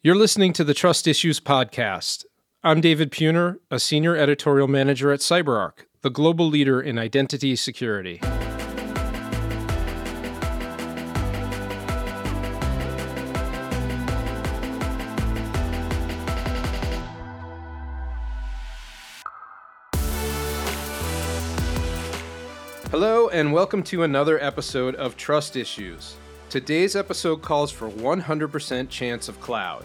You're listening to the Trust Issues Podcast. I'm David Puner, a Senior Editorial Manager at CyberArk, the global leader in identity security. Hello, and welcome to another episode of Trust Issues. Today's episode calls for 100% chance of cloud.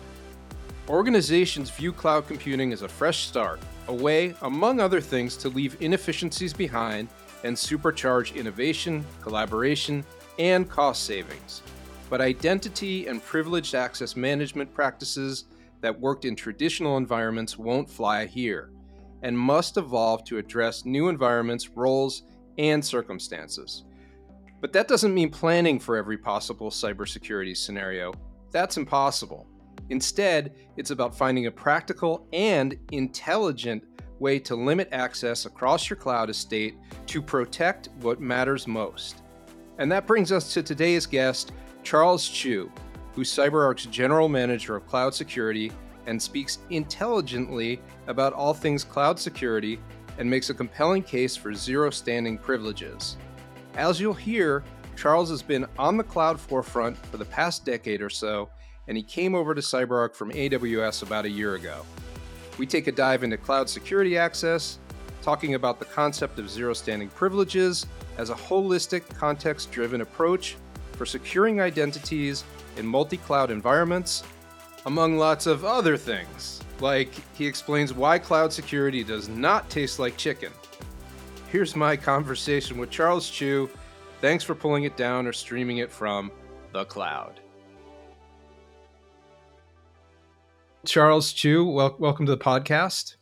Organizations view cloud computing as a fresh start, a way, among other things, to leave inefficiencies behind and supercharge innovation, collaboration, and cost savings. But identity and privileged access management practices that worked in traditional environments won't fly here, and must evolve to address new environments, roles, and circumstances. But that doesn't mean planning for every possible cybersecurity scenario. That's impossible. Instead, it's about finding a practical and intelligent way to limit access across your cloud estate to protect what matters most. And that brings us to today's guest, Charles Chu, who's CyberArk's General Manager of Cloud Security and speaks intelligently about all things cloud security and makes a compelling case for zero standing privileges. As you'll hear, Charles has been on the cloud forefront for the past decade or so, and he came over to CyberArk from AWS about a year ago. We take a dive into cloud security access, talking about the concept of zero standing privileges as a holistic, context-driven approach for securing identities in multi-cloud environments, among lots of other things. Like, he explains why cloud security does not taste like chicken. Here's my conversation with Charles Chu. Thanks for pulling it down or streaming it from the cloud. Charles Chu, welcome to the podcast.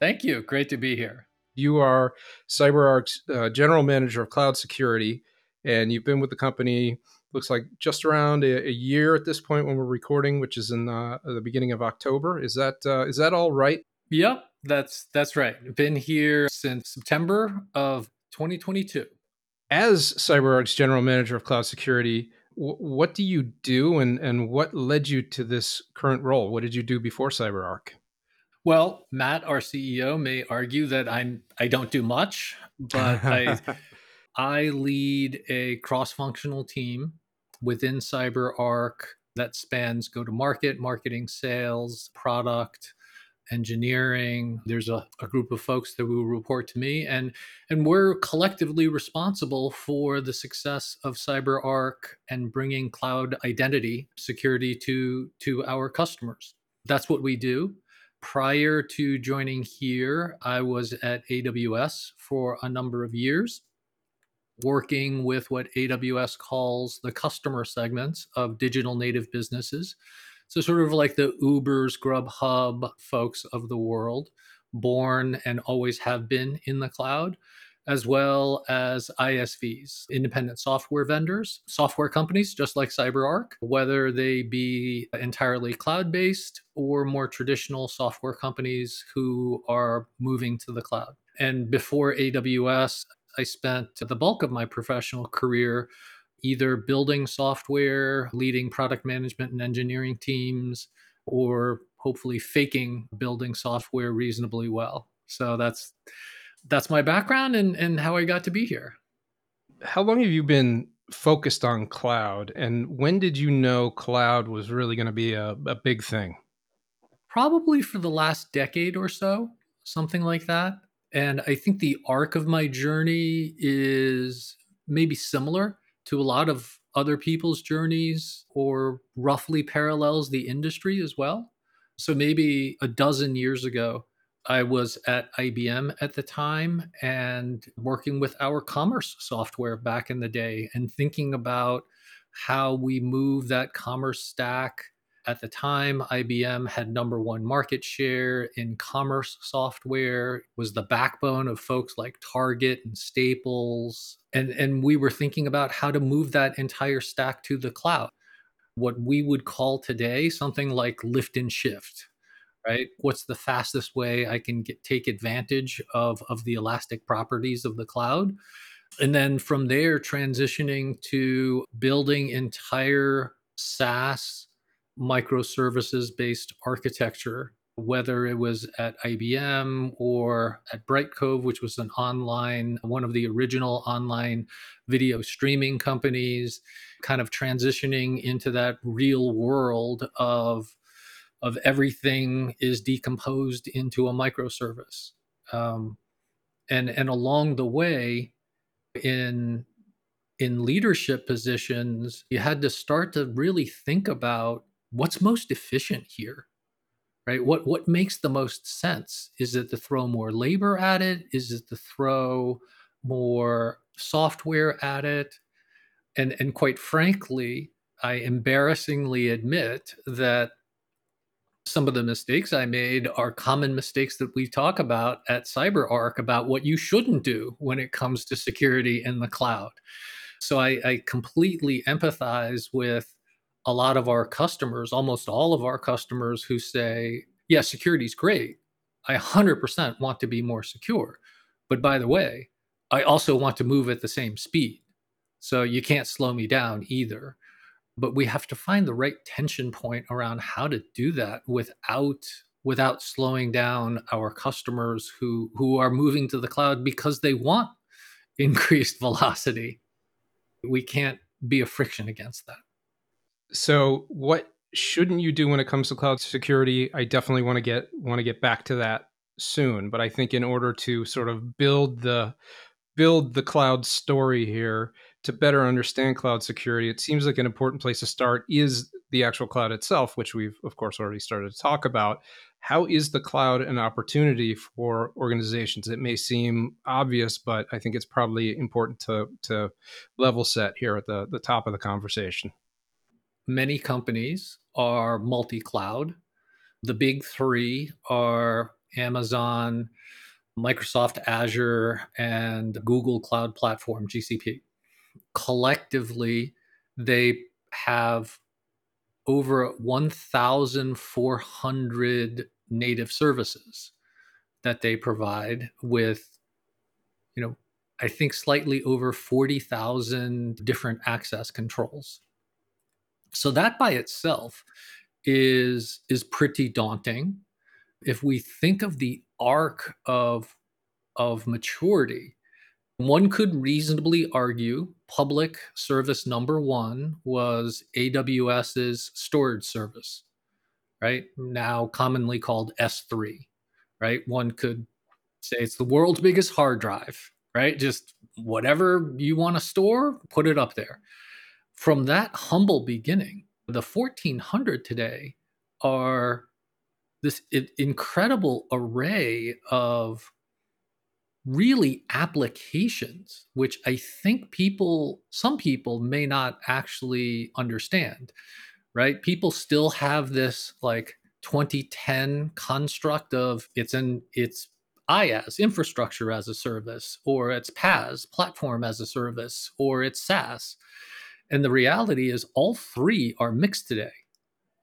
Thank you. Great to be here. You are CyberArk's General Manager of Cloud Security, and you've been with the company, looks like just around a year at this point when we're recording, which is in the beginning of October. Is that all right? Yep. That's right. I've been here since September of 2022. As CyberArk's General Manager of Cloud Security, what do you do and what led you to this current role? What did you do before CyberArk? Well, Matt, our CEO, may argue that I don't do much, but I lead a cross-functional team within CyberArk that spans go-to-market, marketing, sales, product, engineering. There's a group of folks that will report to me, and we're collectively responsible for the success of CyberArk and bringing cloud identity security to our customers. That's what we do. Prior to joining here, I was at AWS for a number of years, working with what AWS calls the customer segments of digital native businesses. So sort of like the Ubers, Grubhub folks of the world, born and always have been in the cloud, as well as ISVs, independent software vendors, software companies, just like CyberArk, whether they be entirely cloud-based or more traditional software companies who are moving to the cloud. And before AWS, I spent the bulk of my professional career either building software, leading product management and engineering teams, or hopefully faking building software reasonably well. So that's my background and how I got to be here. How long have you been focused on cloud? And when did you know cloud was really going to be a big thing? Probably for the last decade or so, something like that. And I think the arc of my journey is maybe similar to a lot of other people's journeys, or roughly parallels the industry as well. So maybe a dozen years ago, I was at IBM at the time and working with our commerce software back in the day and thinking about how we move that commerce stack. At the time, IBM had #1 market share in commerce software. It was the backbone of folks like Target and Staples. And we were thinking about how to move that entire stack to the cloud. What we would call today something like lift and shift, right? What's the fastest way I can take advantage of the elastic properties of the cloud? And then from there, transitioning to building entire SaaS microservices-based architecture, whether it was at IBM or at Brightcove, which was an online, one of the original online video streaming companies, kind of transitioning into that real world of everything is decomposed into a microservice. And along the way, in leadership positions, you had to start to really think about what's most efficient here, right? What makes the most sense? Is it to throw more labor at it? Is it to throw more software at it? And quite frankly, I embarrassingly admit that some of the mistakes I made are common mistakes that we talk about at CyberArk about what you shouldn't do when it comes to security in the cloud. So I completely empathize with a lot of our customers, almost all of our customers who say, yeah, security's great. I 100% want to be more secure. But by the way, I also want to move at the same speed. So you can't slow me down either. But we have to find the right tension point around how to do that without slowing down our customers who are moving to the cloud because they want increased velocity. We can't be a friction against that. So what shouldn't you do when it comes to cloud security? I definitely want to get back to that soon. But I think in order to sort of build the cloud story here, to better understand cloud security, it seems like an important place to start is the actual cloud itself, which we've, of course, already started to talk about. How is the cloud an opportunity for organizations? It may seem obvious, but I think it's probably important to level set here at the top of the conversation. Many companies are multi-cloud. The big three are Amazon, Microsoft Azure, and Google Cloud Platform, GCP. Collectively, they have over 1,400 native services that they provide with, I think slightly over 40,000 different access controls. So that by itself is pretty daunting. If we think of the arc of maturity, one could reasonably argue public service number one was AWS's storage service, right? Now commonly called S3, right? One could say it's the world's biggest hard drive, right? Just whatever you want to store, put it up there. From that humble beginning, the 1,400 today are this incredible array of really applications, which I think some people may not actually understand, right? People still have this 2010 construct of it's IaaS, infrastructure as a service, or it's PaaS, platform as a service, or it's SaaS. And the reality is all three are mixed today,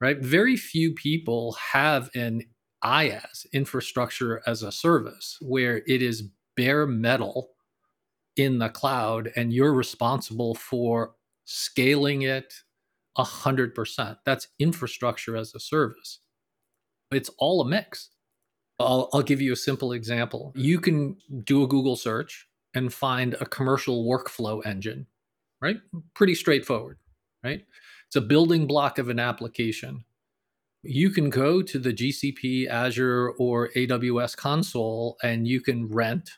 right? Very few people have an IaaS, infrastructure as a service, where it is bare metal in the cloud, and you're responsible for scaling it 100%. That's infrastructure as a service. It's all a mix. I'll give you a simple example. You can do a Google search and find a commercial workflow engine, right? Pretty straightforward, right? It's a building block of an application. You can go to the GCP, Azure, or AWS console, and you can rent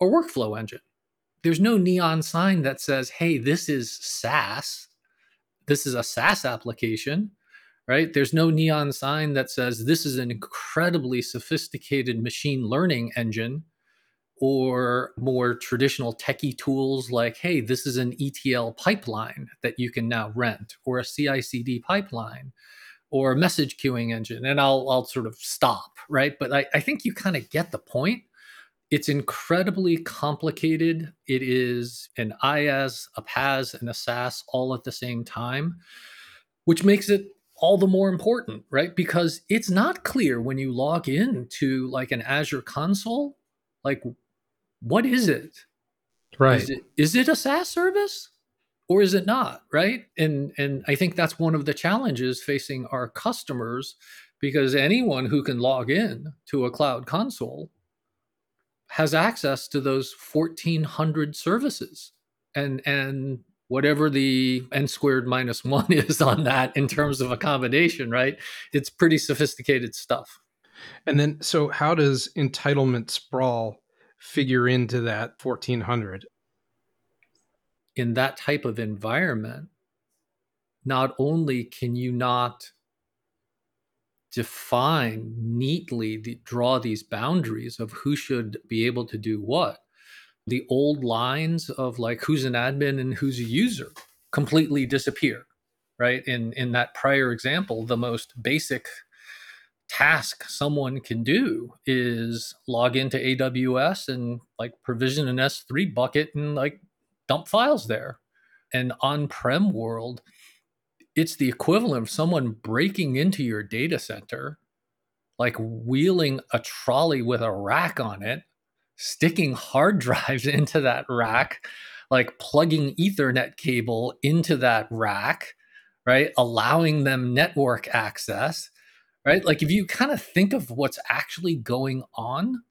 a workflow engine. There's no neon sign that says, hey, this is SaaS. This is a SaaS application, right? There's no neon sign that says this is an incredibly sophisticated machine learning engine, or more traditional techie tools like, hey, this is an ETL pipeline that you can now rent, or a CI/CD pipeline, or a message queuing engine, and I'll sort of stop, right? But I think you kind of get the point. It's incredibly complicated. It is an IaaS, a PaaS, and a SaaS all at the same time, which makes it all the more important, right? Because it's not clear when you log into an Azure console, what is it? Right. Is it a SaaS service? or is it not, right? And I think that's one of the challenges facing our customers, because anyone who can log in to a cloud console has access to those 1,400 services and whatever the n² - 1 is on that in terms of accommodation, right? It's pretty sophisticated stuff. And then, so how does entitlement sprawl figure into that 1,400? In that type of environment, not only can you not define neatly, draw these boundaries of who should be able to do what, the old lines of like who's an admin and who's a user completely disappear, right? In that prior example, the most basic task someone can do is log into AWS and like provision an S3 bucket and like dump files there. And on-prem world, it's the equivalent of someone breaking into your data center, like wheeling a trolley with a rack on it, sticking hard drives into that rack, like plugging Ethernet cable into that rack, right? Allowing them network access, right? Like if you kind of think of what's actually going on,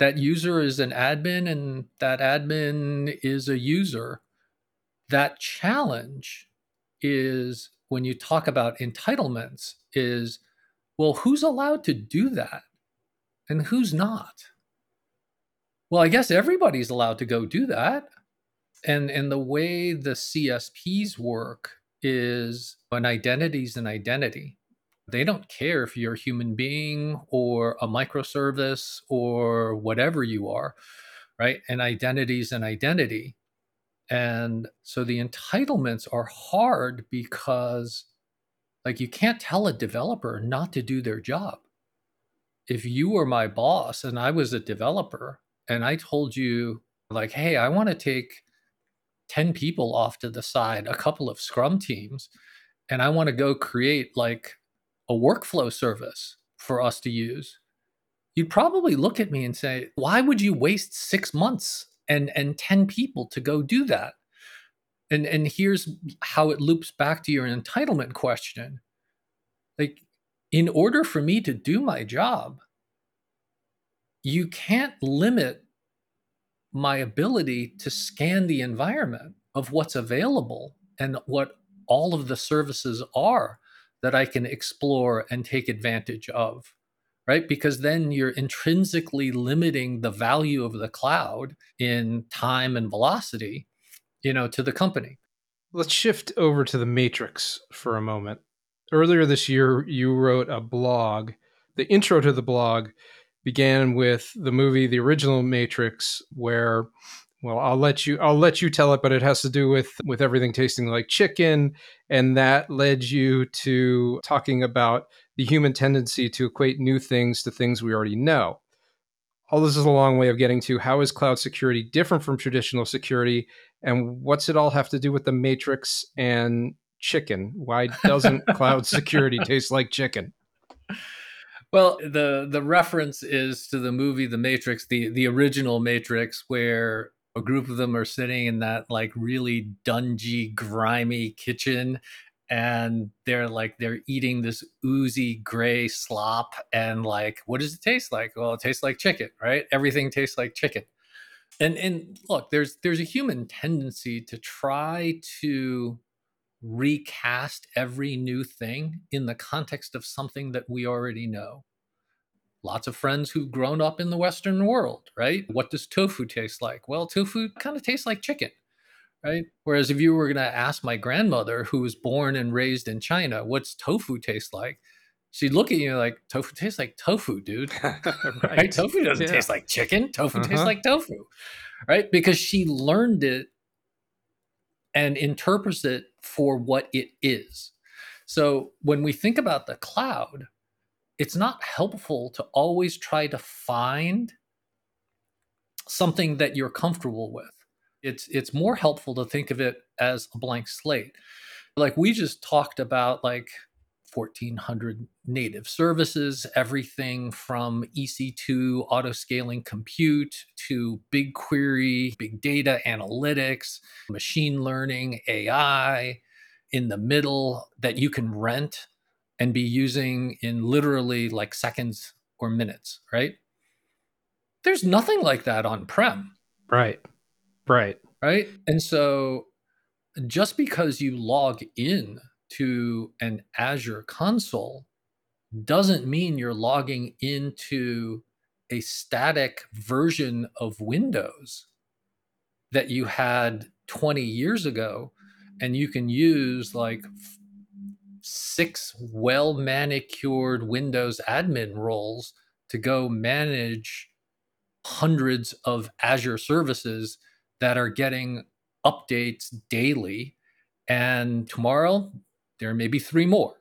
that user is an admin and that admin is a user. That challenge is, when you talk about entitlements, is, well, who's allowed to do that and who's not? Well, I guess everybody's allowed to go do that. And the way the CSPs work is an identity's an identity. They don't care if you're a human being or a microservice or whatever you are, right? An identity's an identity. And so the entitlements are hard because, like, you can't tell a developer not to do their job. If you were my boss and I was a developer and I told you, like, hey, I want to take 10 people off to the side, a couple of scrum teams, and I want to go create like a workflow service for us to use, you'd probably look at me and say, why would you waste 6 months and 10 people to go do that? And here's how it loops back to your entitlement question. Like, in order for me to do my job, you can't limit my ability to scan the environment of what's available and what all of the services are that I can explore and take advantage of, right? Because then you're intrinsically limiting the value of the cloud in time and velocity, you know, to the company. Let's shift over to the matrix for a moment. Earlier this year, you wrote a blog. The intro to the blog began with the movie, the original Matrix, where, well, I'll let you tell it, but it has to do with everything tasting like chicken. And that led you to talking about the human tendency to equate new things to things we already know. All this is a long way of getting to, how is cloud security different from traditional security? And what's it all have to do with the Matrix and chicken? Why doesn't cloud security taste like chicken? Well, the reference is to the movie, The Matrix, the original Matrix, where a group of them are sitting in that like really dungy, grimy kitchen, and they're eating this oozy gray slop, and like, what does it taste like? Well, it tastes like chicken, right? Everything tastes like chicken. And look, there's a human tendency to try to recast every new thing in the context of something that we already know. Lots of friends who've grown up in the Western world, right? What does tofu taste like? Well, tofu kind of tastes like chicken, right? Whereas if you were going to ask my grandmother, who was born and raised in China, what's tofu taste like? She'd look at you like, tofu tastes like tofu, dude. Right? Tofu doesn't taste like chicken. Tofu tastes like tofu, right? Because she learned it and interprets it for what it is. So when we think about the cloud, it's not helpful to always try to find something that you're comfortable with. It's more helpful to think of it as a blank slate. Like we just talked about, like 1,400 native services, everything from EC2 auto-scaling compute to BigQuery, big data analytics, machine learning, AI in the middle that you can rent and be using in literally like seconds or minutes, right? There's nothing like that on-prem. Right. And so just because you log in to an Azure console doesn't mean you're logging into a static version of Windows that you had 20 years ago, and you can use like 6 well-manicured Windows admin roles to go manage hundreds of Azure services that are getting updates daily. And tomorrow, there may be 3 more,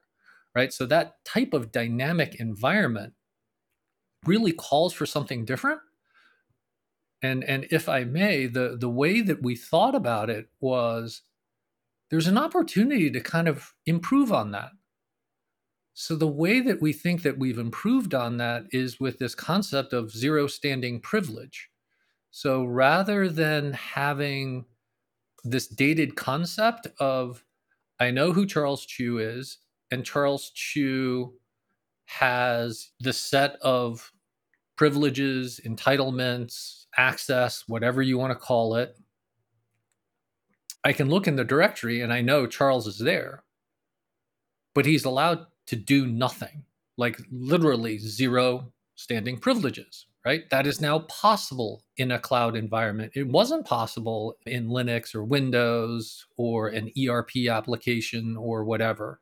right? So that type of dynamic environment really calls for something different. And if I may, the way that we thought about it was there's an opportunity to kind of improve on that. So the way that we think that we've improved on that is with this concept of zero standing privilege. So rather than having this dated concept of, I know who Charles Chu is, and Charles Chu has the set of privileges, entitlements, access, whatever you want to call it. I can look in the directory and I know Charles is there, but he's allowed to do nothing, like literally zero standing privileges, right? That is now possible in a cloud environment. It wasn't possible in Linux or Windows or an ERP application or whatever.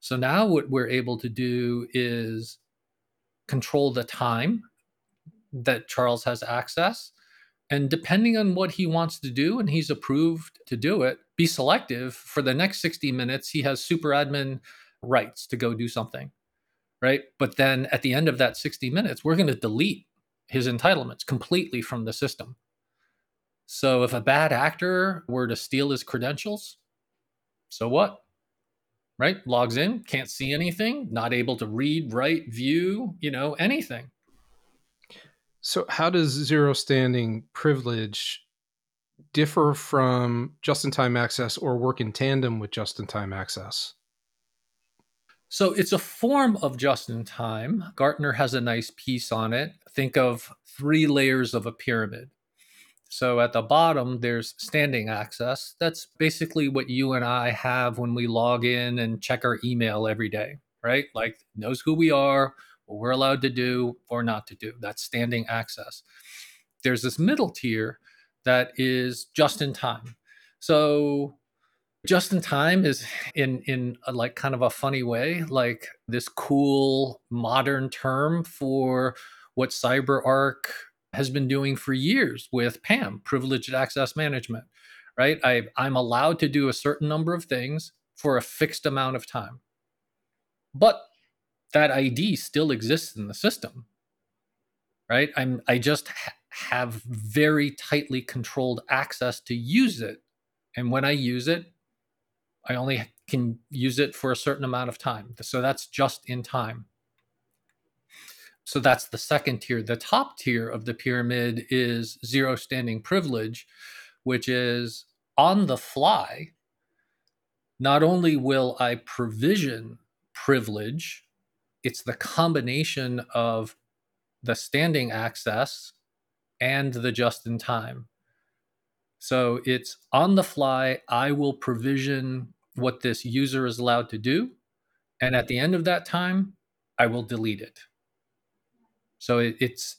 So now what we're able to do is control the time that Charles has access. And depending on what he wants to do, and he's approved to do it, be selective. For the next 60 minutes, he has super admin rights to go do something, right? But then at the end of that 60 minutes, we're going to delete his entitlements completely from the system. So if a bad actor were to steal his credentials, so what? Right? Logs in, can't see anything, not able to read, write, view, anything. So how does zero standing privilege differ from just-in-time access or work in tandem with just-in-time access? So it's a form of just-in-time. Gartner has a nice piece on it. Think of 3 layers of a pyramid. So at the bottom, there's standing access. That's basically what you and I have when we log in and check our email every day, right? Like, knows who we are, what we're allowed to do or not to do. That's standing access. There's this middle tier that is just in time. So just in time is in like kind of a funny way, like this cool modern term for what CyberArk has been doing for years with PAM, privileged access management, right? I'm allowed to do a certain number of things for a fixed amount of time. But that ID still exists in the system, right? I just have very tightly controlled access to use it. And when I use it, I only can use it for a certain amount of time. So that's just in time. So that's the second tier. The top tier of the pyramid is zero standing privilege, which is on the fly. Not only will I provision privilege, it's the combination of the standing access and the just-in-time. So it's on the fly, I will provision what this user is allowed to do. And at the end of that time, I will delete it. So it's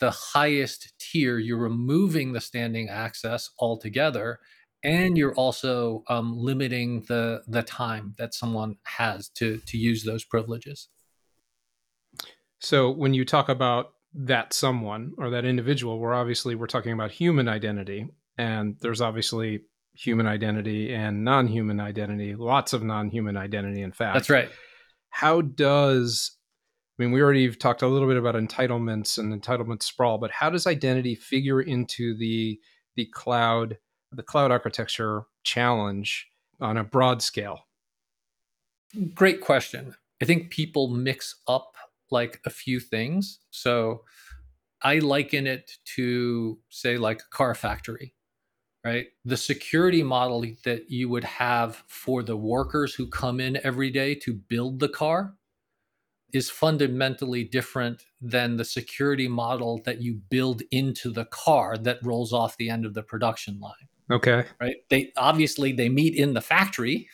the highest tier. You're removing the standing access altogether, and you're also limiting the time that someone has to use those privileges. So when you talk about that someone or that individual, we're talking about human identity, and there's obviously human identity and non-human identity, lots of non-human identity, in fact. That's right. We already talked a little bit about entitlements and entitlement sprawl, but how does identity figure into the cloud architecture challenge on a broad scale? Great question. I think people mix up like a few things. So I liken it to, say, like a car factory, right? The security model that you would have for the workers who come in every day to build the car is fundamentally different than the security model that you build into the car that rolls off the end of the production line. Okay. Right. They meet in the factory,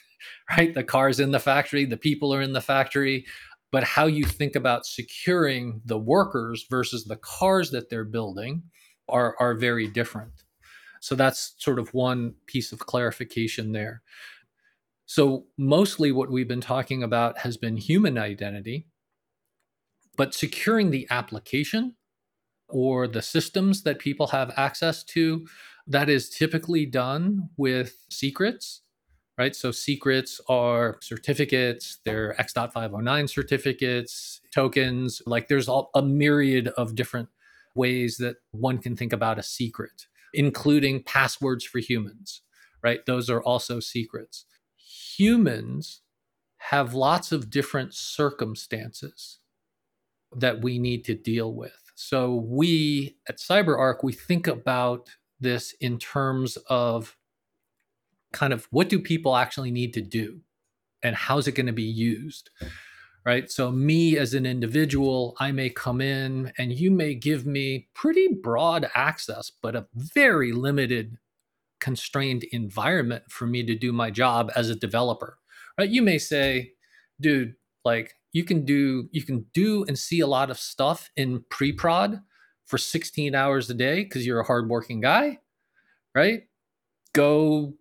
right? The car's in the factory, the people are in the factory, but how you think about securing the workers versus the cars that they're building are very different. So that's sort of one piece of clarification there. So mostly what we've been talking about has been human identity, but securing the application or the systems that people have access to, that is typically done with secrets, right? So secrets are certificates, they're X.509 certificates, tokens, like there's a myriad of different ways that one can think about a secret, including passwords for humans, right? Those are also secrets. Humans have lots of different circumstances that we need to deal with. So we at CyberArk, we think about this in terms of kind of what do people actually need to do and how's it going to be used, right? So me as an individual, I may come in and you may give me pretty broad access, but a very limited constrained environment for me to do my job as a developer, right? You may say, dude, like you can do and see a lot of stuff in pre-prod for 16 hours a day because you're a hardworking guy, right? Go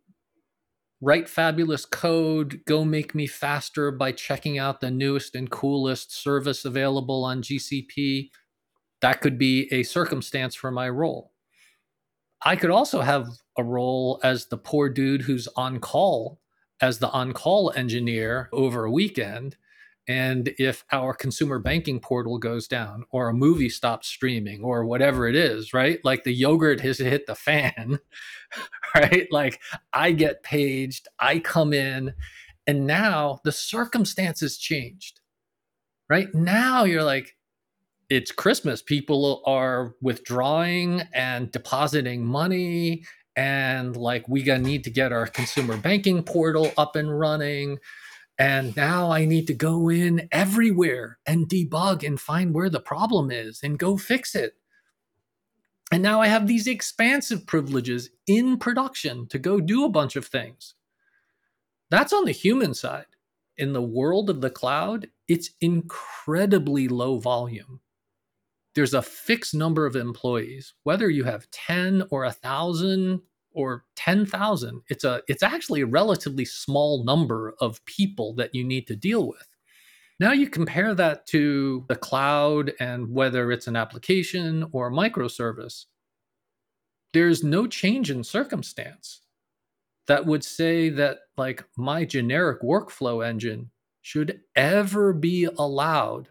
write fabulous code. Go make me faster by checking out the newest and coolest service available on GCP. That could be a circumstance for my role. I could also have a role as the poor dude who's on call, as the on-call engineer over a weekend. And if our consumer banking portal goes down or a movie stops streaming or whatever it is, right? Like the yogurt has hit the fan, right? Like I get paged, I come in, and now the circumstances changed, right? Now you're like, it's Christmas. People are withdrawing and depositing money. And like, we gonna need to get our consumer banking portal up and running. And now I need to go in everywhere and debug and find where the problem is and go fix it. And now I have these expansive privileges in production to go do a bunch of things. That's on the human side. In the world of the cloud, it's incredibly low volume. There's a fixed number of employees, whether you have 10 or 1,000 or 10,000, it's actually a relatively small number of people that you need to deal with. Now you compare that to the cloud and whether it's an application or a microservice, there's no change in circumstance that would say that like my generic workflow engine should ever be allowed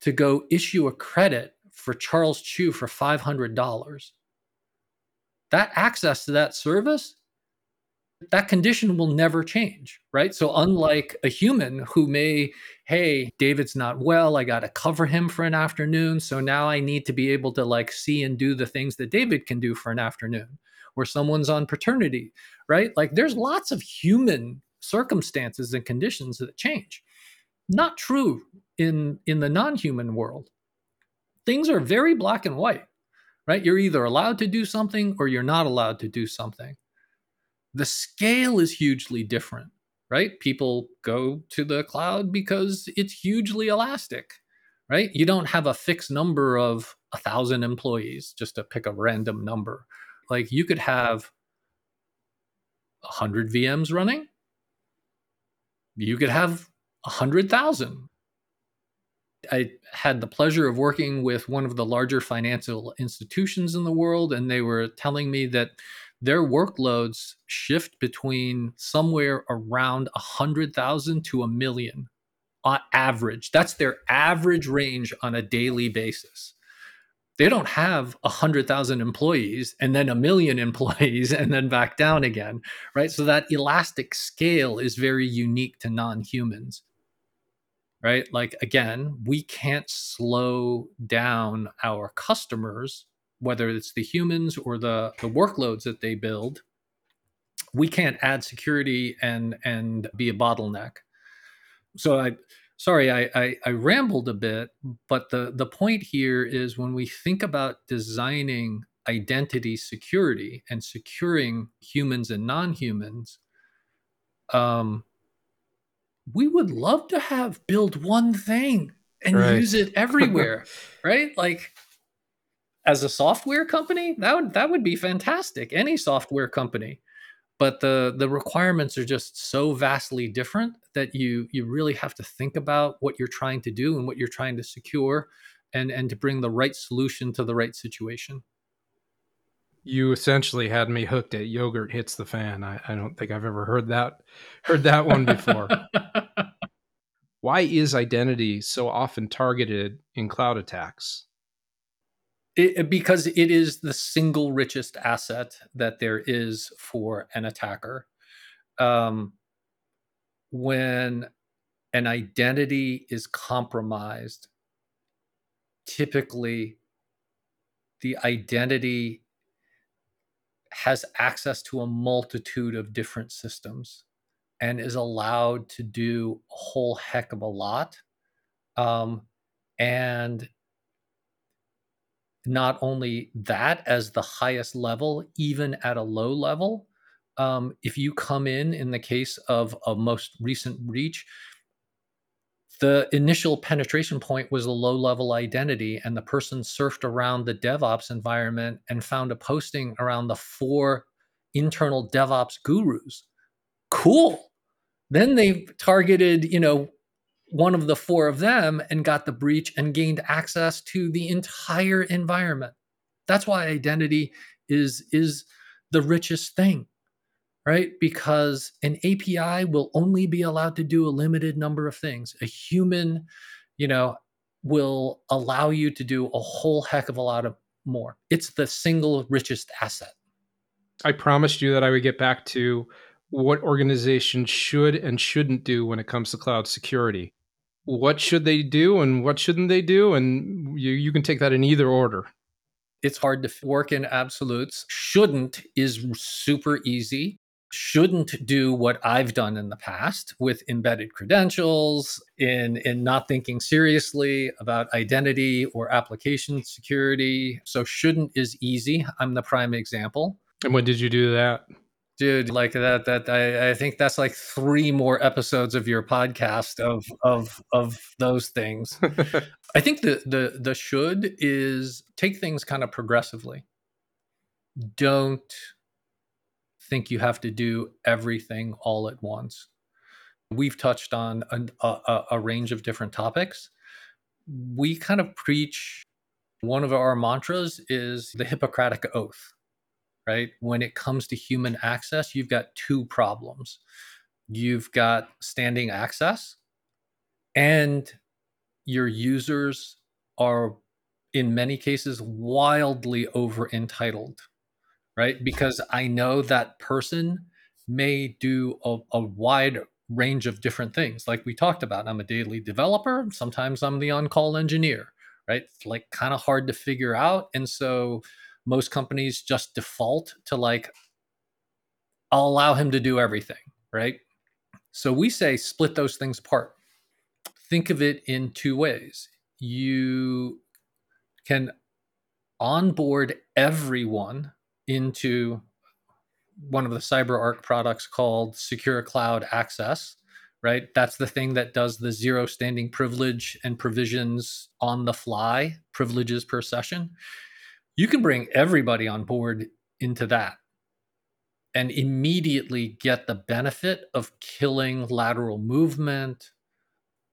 to go issue a credit for Charles Chu for $500. That access to that service, that condition will never change, right? So unlike a human who may, hey, David's not well, I got to cover him for an afternoon. So now I need to be able to like see and do the things that David can do for an afternoon, or someone's on paternity, right? Like there's lots of human circumstances and conditions that change. Not true in the non-human world. Things are very black and white. Right? You're either allowed to do something or you're not allowed to do something. The scale is hugely different, right? People go to the cloud because it's hugely elastic, right? You don't have a fixed number of 1,000 employees, just to pick a random number. Like you could have 100 VMs running. You could have 100,000. I had the pleasure of working with one of the larger financial institutions in the world, and they were telling me that their workloads shift between somewhere around 100,000 to 1 million on average. That's their average range on a daily basis. They don't have 100,000 employees and then 1 million employees and then back down again, right? So that elastic scale is very unique to non-humans. right? Like, again, we can't slow down our customers, whether it's the humans or the workloads that they build. We can't add security and be a bottleneck. So I rambled a bit, but the point here is when we think about designing identity security and securing humans and non-humans, we would love to have build one thing and use it everywhere, right? Like, as a software company, that would be fantastic. Any software company. But the requirements are just so vastly different that you really have to think about what you're trying to do and what you're trying to secure and to bring the right solution to the right situation. You essentially had me hooked at yogurt hits the fan. I don't think I've ever heard that one before. Why is identity so often targeted in cloud attacks? Because it is the single richest asset that there is for an attacker. When an identity is compromised, typically the identity has access to a multitude of different systems and is allowed to do a whole heck of a lot. And not only that, as the highest level, even at a low level, if you come in the case of a most recent breach, the initial penetration point was a low-level identity, and the person surfed around the DevOps environment and found a posting around the 4 internal DevOps gurus. Cool. Then they targeted, one of the 4 of them and got the breach and gained access to the entire environment. That's why identity is the richest thing, right? Because an API will only be allowed to do a limited number of things. A human, will allow you to do a whole heck of a lot of more. It's the single richest asset. I promised you that I would get back to what organizations should and shouldn't do when it comes to cloud security. What should they do and what shouldn't they do? And you can take that in either order. It's hard to work in absolutes. Shouldn't is super easy. Shouldn't do what I've done in the past with embedded credentials, in not thinking seriously about identity or application security. So shouldn't is easy. I'm the prime example. And when did you do that? Dude, like that I think that's like 3 more episodes of your podcast of those things. I think the should is take things kind of progressively. Don't think you have to do everything all at once. We've touched on a range of different topics. We kind of preach, one of our mantras is the Hippocratic Oath. Right? When it comes to human access, you've got 2 problems. You've got standing access, and your users are, in many cases, wildly over entitled, right? Because I know that person may do a wide range of different things. Like we talked about, I'm a daily developer. Sometimes I'm the on-call engineer, right? It's like kind of hard to figure out. And so most companies just default to like, I'll allow him to do everything, right? So we say split those things apart. Think of it in 2 ways. You can onboard everyone into one of the CyberArk products called Secure Cloud Access, right? That's the thing that does the 0 standing privilege and provisions on the fly, privileges per session. You can bring everybody on board into that and immediately get the benefit of killing lateral movement,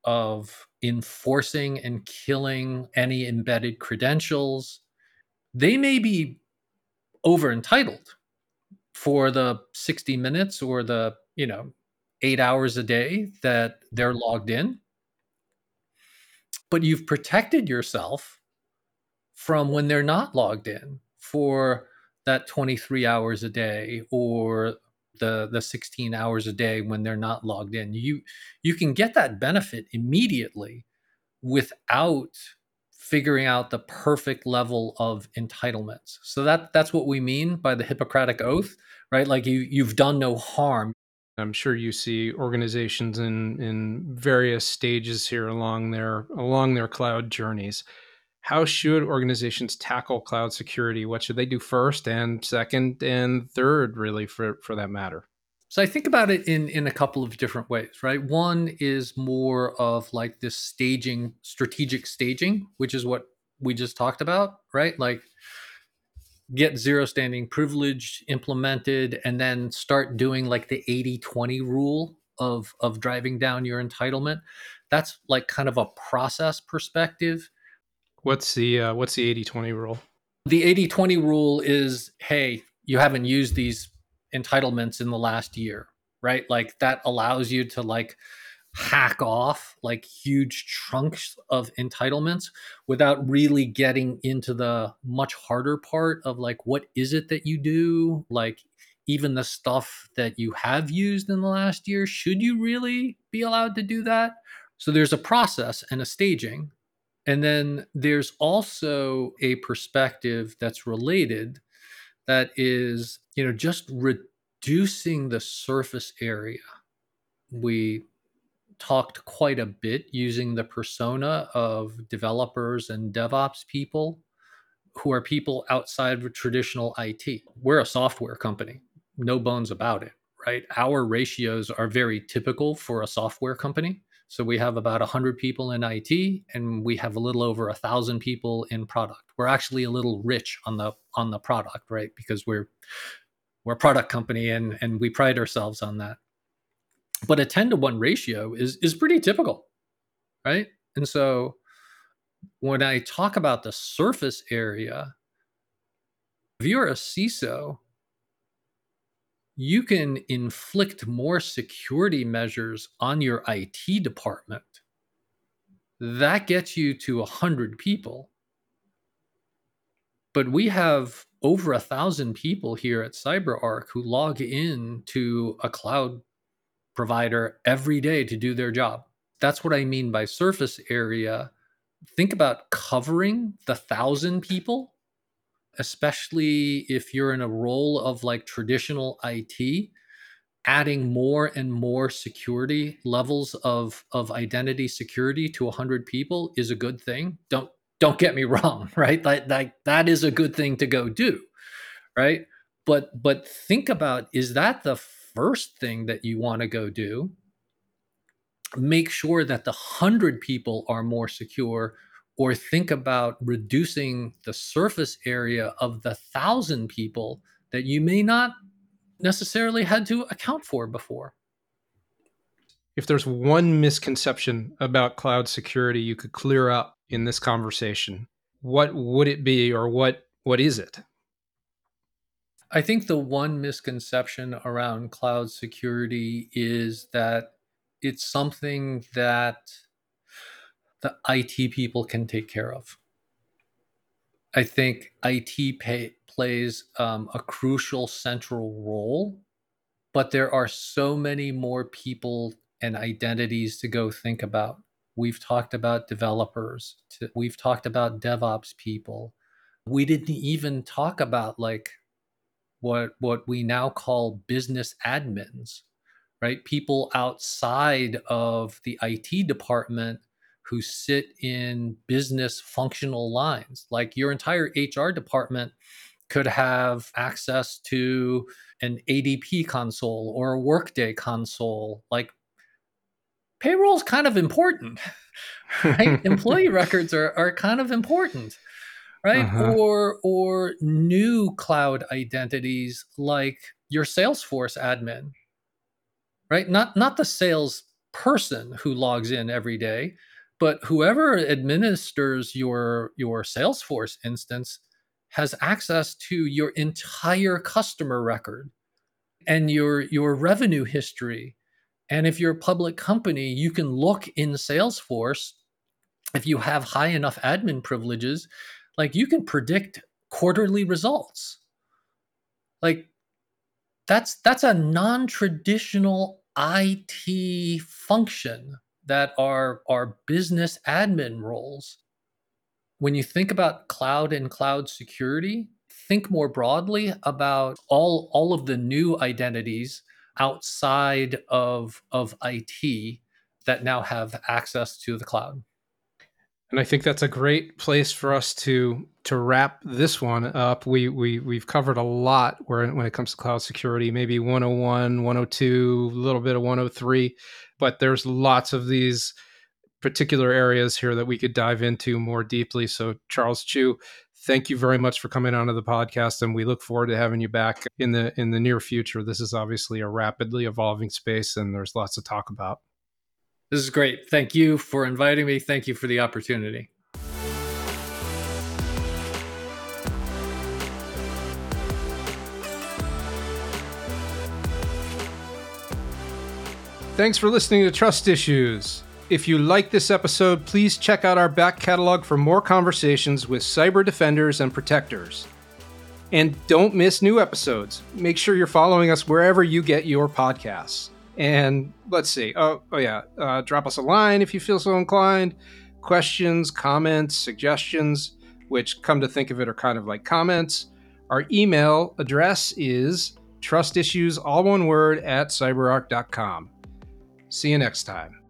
of enforcing and killing any embedded credentials. They may be over entitled for the 60 minutes or the, 8 hours a day that they're logged in, but you've protected yourself from when they're not logged in for that 23 hours a day or the 16 hours a day when they're not logged in. You can get that benefit immediately without figuring out the perfect level of entitlements. So that's what we mean by the Hippocratic Oath, right? Like you've done no harm. I'm sure you see organizations in various stages here along their cloud journeys. How should organizations tackle cloud security? What should they do first and second and third, really, for that matter? So I think about it in a couple of different ways, right? One is more of like this staging, strategic staging, which is what we just talked about, right? Like get zero standing privilege implemented and then start doing like the 80-20 rule of driving down your entitlement. That's like kind of a process perspective. What's the 80-20 rule? The 80-20 rule is, hey, you haven't used these entitlements in the last year, right? Like that allows you to like hack off like huge chunks of entitlements without really getting into the much harder part of like, what is it that you do? Like even the stuff that you have used in the last year, should you really be allowed to do that? So there's a process and a staging. And then there's also a perspective that's related that is, you know, just reducing the surface area. We talked quite a bit using the persona of developers and DevOps people who are people outside of traditional IT. We're a software company, no bones about it, right? Our ratios are very typical for a software company. So we have about 100 people in IT, and we have a little over 1,000 people in product. We're actually a little rich on the product, right? Because we're a product company, and we pride ourselves on that. But a 10-to-1 ratio is pretty typical, right? And so when I talk about the surface area, if you're a CISO, you can inflict more security measures on your IT department. That gets you to 100 people. But we have over 1,000 people here at CyberArk who log in to a cloud provider every day to do their job. That's what I mean by surface area. Think about covering the 1,000 people, especially if you're in a role of like traditional IT, adding more and more security levels of identity security to 100 people is a good thing. Don't get me wrong, right? Like that is a good thing to go do, right? But think about, is that the first thing that you want to go do? Make sure that the 100 people are more secure, or think about reducing the surface area of the 1,000 people that you may not necessarily had to account for before. If there's one misconception about cloud security you could clear up in this conversation, what would it be, or what is it? I think the one misconception around cloud security is that it's something that the IT people can take care of. I think IT plays a crucial central role, but there are so many more people and identities to go think about. We've talked about developers. We've talked about DevOps people. We didn't even talk about like what we now call business admins, right? People outside of the IT department who sit in business functional lines. Like your entire HR department could have access to an ADP console or a Workday console. Like payroll is kind of important, right? Employee records are kind of important, right? Uh-huh. Or new cloud identities like your Salesforce admin, right? Not the sales person who logs in every day, but whoever administers your Salesforce instance has access to your entire customer record and your revenue history. And if you're a public company, you can look in Salesforce. If you have high enough admin privileges, like you can predict quarterly results. Like That's a non-traditional IT function that are business admin roles. When you think about cloud and cloud security, think more broadly about all of the new identities outside of IT that now have access to the cloud. And I think that's a great place for us to wrap this one up. We've covered a lot when it comes to cloud security, maybe 101, 102, a little bit of 103, but there's lots of these particular areas here that we could dive into more deeply. So Charles Chu, thank you very much for coming onto the podcast, and we look forward to having you back in the near future. This is obviously a rapidly evolving space, and there's lots to talk about. This is great. Thank you for inviting me. Thank you for the opportunity. Thanks for listening to Trust Issues. If you like this episode, please check out our back catalog for more conversations with cyber defenders and protectors. And don't miss new episodes. Make sure you're following us wherever you get your podcasts. And let's see. Drop us a line if you feel so inclined. Questions, comments, suggestions, which come to think of it are kind of like comments. Our email address is trustissues, all one word, @cyberark.com. See you next time.